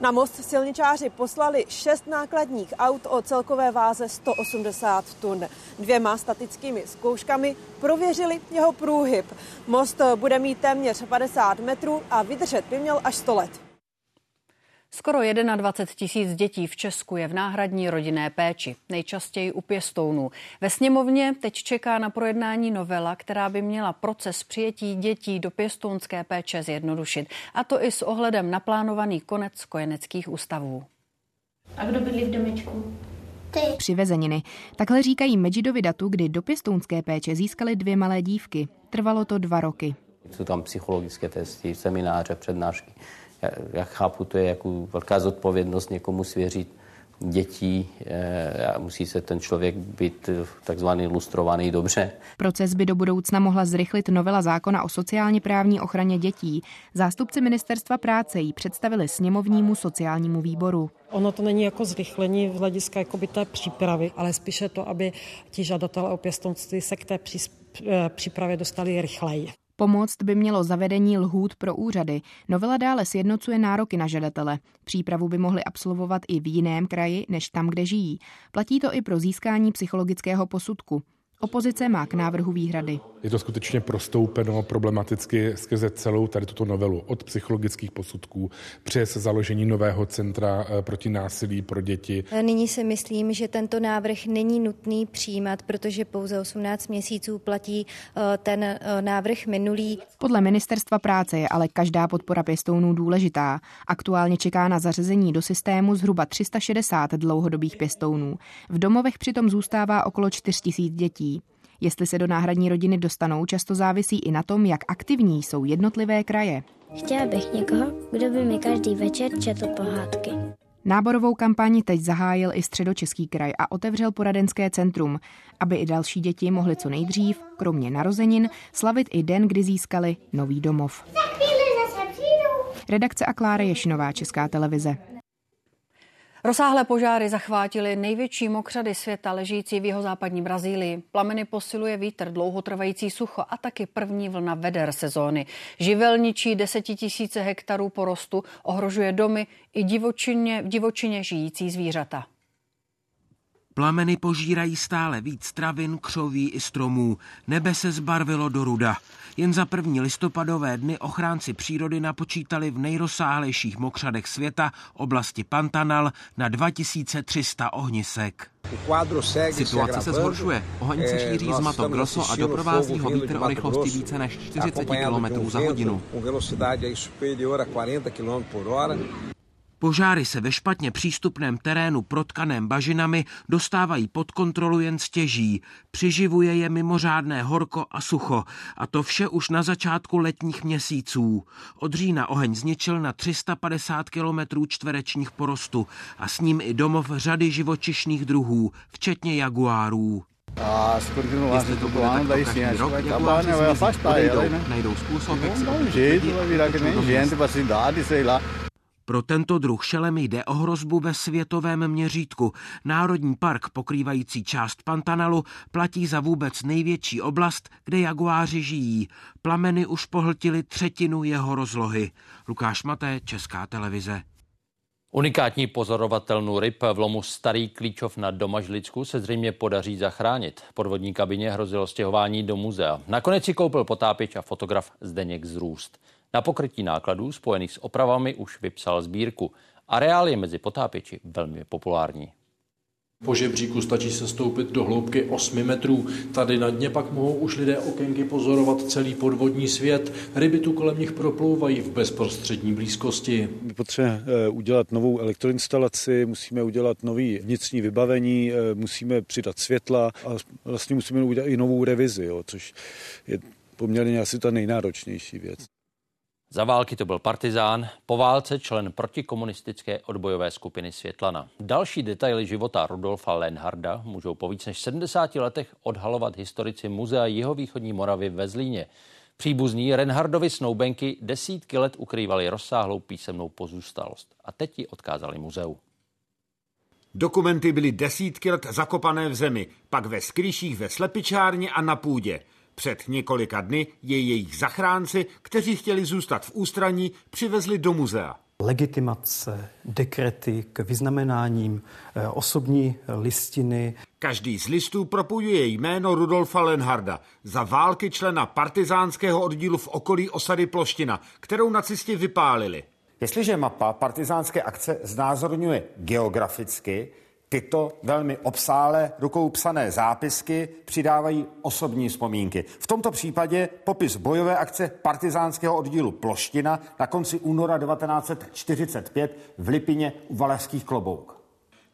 Na most silničáři poslali šest nákladních aut o celkové váze sto osmdesát tun. Dvěma statickými zkouškami prověřili jeho průhyb. Most bude mít téměř padesát metrů a vydržet by měl až sto let. Skoro dvacet jedna tisíc dětí v Česku je v náhradní rodinné péči, nejčastěji u pěstounů. Ve sněmovně teď čeká na projednání novela, která by měla proces přijetí dětí do pěstounské péče zjednodušit. A to i s ohledem na plánovaný konec kojeneckých ústavů. A kdo bydlí v domečku? Ty. Přivezeniny. Takhle říkají Medžidovi datu, kdy do pěstounské péče získali dvě malé dívky. Trvalo to dva roky. Jsou tam psychologické testy, semináře, přednášky. Já chápu, to je jako velká zodpovědnost někomu svěřit dětí a musí se ten člověk být takzvaný lustrovaný dobře. Proces by do budoucna mohla zrychlit novela zákona o sociálně právní ochraně dětí. Zástupci ministerstva práce ji představili sněmovnímu sociálnímu výboru. Ono to není jako zrychlení v hlediska jakoby té přípravy, ale spíše to, aby ti žadatelé o pěstounství se k té přípravě dostali rychleji. Pomoc by mělo zavedení lhůt pro úřady. Novela dále sjednocuje nároky na žadatele. Přípravu by mohli absolvovat i v jiném kraji, než tam, kde žijí. Platí to i pro získání psychologického posudku. Opozice má k návrhu výhrady. Je to skutečně prostoupeno problematicky skrze celou tady tuto novelu. Od psychologických posudků přes založení nového centra proti násilí pro děti. Nyní si myslím, že tento návrh není nutný přijímat, protože pouze osmnáct měsíců platí ten návrh minulý. Podle ministerstva práce je ale každá podpora pěstounů důležitá. Aktuálně čeká na zařazení do systému zhruba tři sta šedesát dlouhodobých pěstounů. V domovech přitom zůstává okolo čtyři tisíce dětí. Jestli se do náhradní rodiny dostanou, často závisí i na tom, jak aktivní jsou jednotlivé kraje. Chtěla bych někoho, kdo by mi každý večer četl pohádky. Náborovou kampaň teď zahájil i Středočeský kraj a otevřel poradenské centrum, aby i další děti mohly co nejdřív, kromě narozenin, slavit i den, kdy získali nový domov. Redakce a Klára Ješinová, Česká televize. Rozsáhlé požáry zachvátily největší mokřady světa ležící v jihozápadní Brazílii. Plameny posiluje vítr, dlouhotrvající sucho a taky první vlna veder sezóny. Živel ničí desetitisíce hektarů porostu, ohrožuje domy i divočině, v divočině žijící zvířata. Plameny požírají stále víc travin, křoví i stromů. Nebe se zbarvilo do ruda. Jen za první listopadové dny ochránci přírody napočítali v nejrozsáhlejších mokřadech světa oblasti Pantanal na dva tisíce tři sta ohnisek. Situace se zhoršuje. Oheň se šíří z Mato Grosso a doprovází ho vítr o rychlosti více než čtyřicet kilometrů za hodinu. Požáry se ve špatně přístupném terénu protkaném bažinami dostávají pod kontrolu jen stěží. Přiživuje je mimořádné horko a sucho. A to vše už na začátku letních měsíců. Od října oheň zničil na tři sta padesát kilometrů čtverečních porostu a s ním i domov řady živočišných druhů, včetně jaguárů. Jestli to bude takto každý rok, jaguáři zmizí, odejdou, najdou způsob, jak si Pro tento druh šelem jde o hrozbu ve světovém měřítku. Národní park, pokrývající část Pantanalu, platí za vůbec největší oblast, kde jaguáři žijí. Plameny už pohltily třetinu jeho rozlohy. Lukáš Maté, Česká televize. Unikátní pozorovatelnu ryb v lomu Starý Klíčov na Domažlicku se zřejmě podaří zachránit. Podvodní kabině hrozilo stěhování do muzea. Nakonec si koupil potápěč a fotograf Zdeněk Zrůst. Na pokrytí nákladů spojených s opravami už vypsal sbírku. Areál je mezi potápěči velmi populární. Po žebříku stačí se stoupit do hloubky osmi metrů. Tady na dně pak mohou už lidé okenky pozorovat celý podvodní svět. Ryby tu kolem nich proplouvají v bezprostřední blízkosti. Potřebujeme udělat novou elektroinstalaci, musíme udělat nový vnitřní vybavení, musíme přidat světla a vlastně musíme udělat i novou revizi, jo, což je poměrně asi ta nejnáročnější věc. Za války to byl partizán, po válce člen protikomunistické odbojové skupiny Světlana. Další detaily života Rudolfa Lenharda můžou po víc než sedmdesáti letech odhalovat historici Muzea jihovýchodní Moravy ve Zlíně. Příbuzní Lenhardovi snoubenky desítky let ukrývali rozsáhlou písemnou pozůstalost a teď ji odkázali muzeu. Dokumenty byly desítky let zakopané v zemi, pak ve skrýších ve slepičárně a na půdě. Před několika dny je jejich zachránci, kteří chtěli zůstat v ústraní, přivezli do muzea. Legitimace, dekrety k vyznamenáním, osobní listiny. Každý z listů propojuje jméno Rudolfa Lenharda, za války člena partizánského oddílu v okolí osady Ploština, kterou nacisti vypálili. Jestliže mapa partizánské akce znázorňuje geograficky, tyto velmi obsáhlé rukou psané zápisky přidávají osobní vzpomínky. V tomto případě popis bojové akce partizánského oddílu Ploština na konci února devatenáct set čtyřicet pět v Lipině u Valašských Klobouk.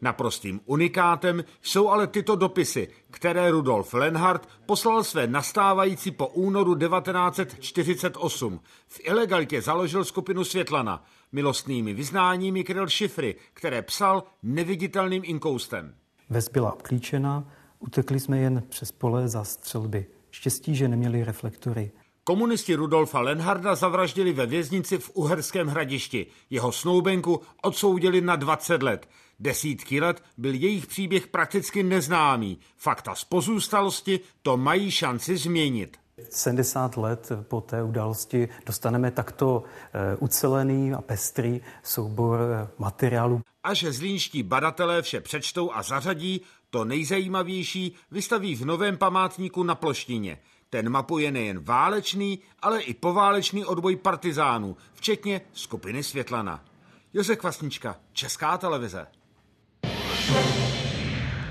Naprostým unikátem jsou ale tyto dopisy, které Rudolf Lenhard poslal své nastávající po únoru devatenáct set čtyřicet osm. V ilegalitě založil skupinu Světlana. Milostnými vyznáními kryl šifry, které psal neviditelným inkoustem. Ves byla obklíčena, utekli jsme jen přes pole za střelby. Štěstí, že neměli reflektory. Komunisti Rudolfa Lenharda zavraždili ve věznici v Uherském Hradišti. Jeho snoubenku odsoudili na dvacet let. Desítky let byl jejich příběh prakticky neznámý. Fakta z pozůstalosti to mají šanci změnit. sedmdesát let po té události dostaneme takto ucelený a pestrý soubor materiálu. Až zlínští badatelé vše přečtou a zařadí, To nejzajímavější vystaví v novém památníku na Ploštině. Ten mapuje nejen válečný, ale i poválečný odboj partizánů, včetně skupiny Světlana. Josef Kvasnička, Česká televize.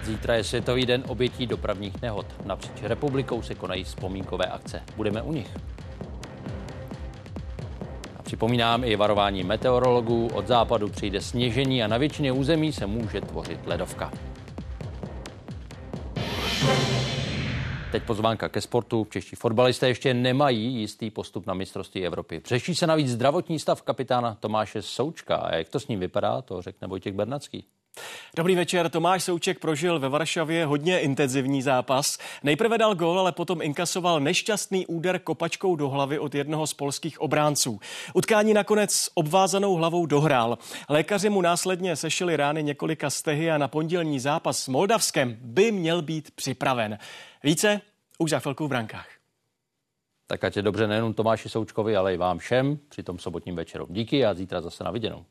Zítra je Světový den obětí dopravních nehod. Napříč republikou se konají vzpomínkové akce. Budeme u nich. A připomínám i varování meteorologů. Od západu přijde sněžení a na většině území se může tvořit ledovka. Teď pozvánka ke sportu. Čeští fotbalisté ještě nemají jistý postup na mistrovství Evropy. Řeší se navíc zdravotní stav kapitána Tomáše Součka. A jak to s ním vypadá, to řekne Vojtěch Bernacký. Dobrý večer, Tomáš Souček prožil ve Varšavě hodně intenzivní zápas. Nejprve dal gól, ale potom inkasoval nešťastný úder kopačkou do hlavy od jednoho z polských obránců. Utkání nakonec obvázanou hlavou dohrál. Lékaři mu následně sešili rány několika stehy a na pondělní zápas s Moldavskem by měl být připraven. Více už za chvilku v Brankách. Tak ať je dobře nejenom Tomáši Součkovi, ale i vám všem při tom sobotním večeru. Díky a zítra zase na viděnou.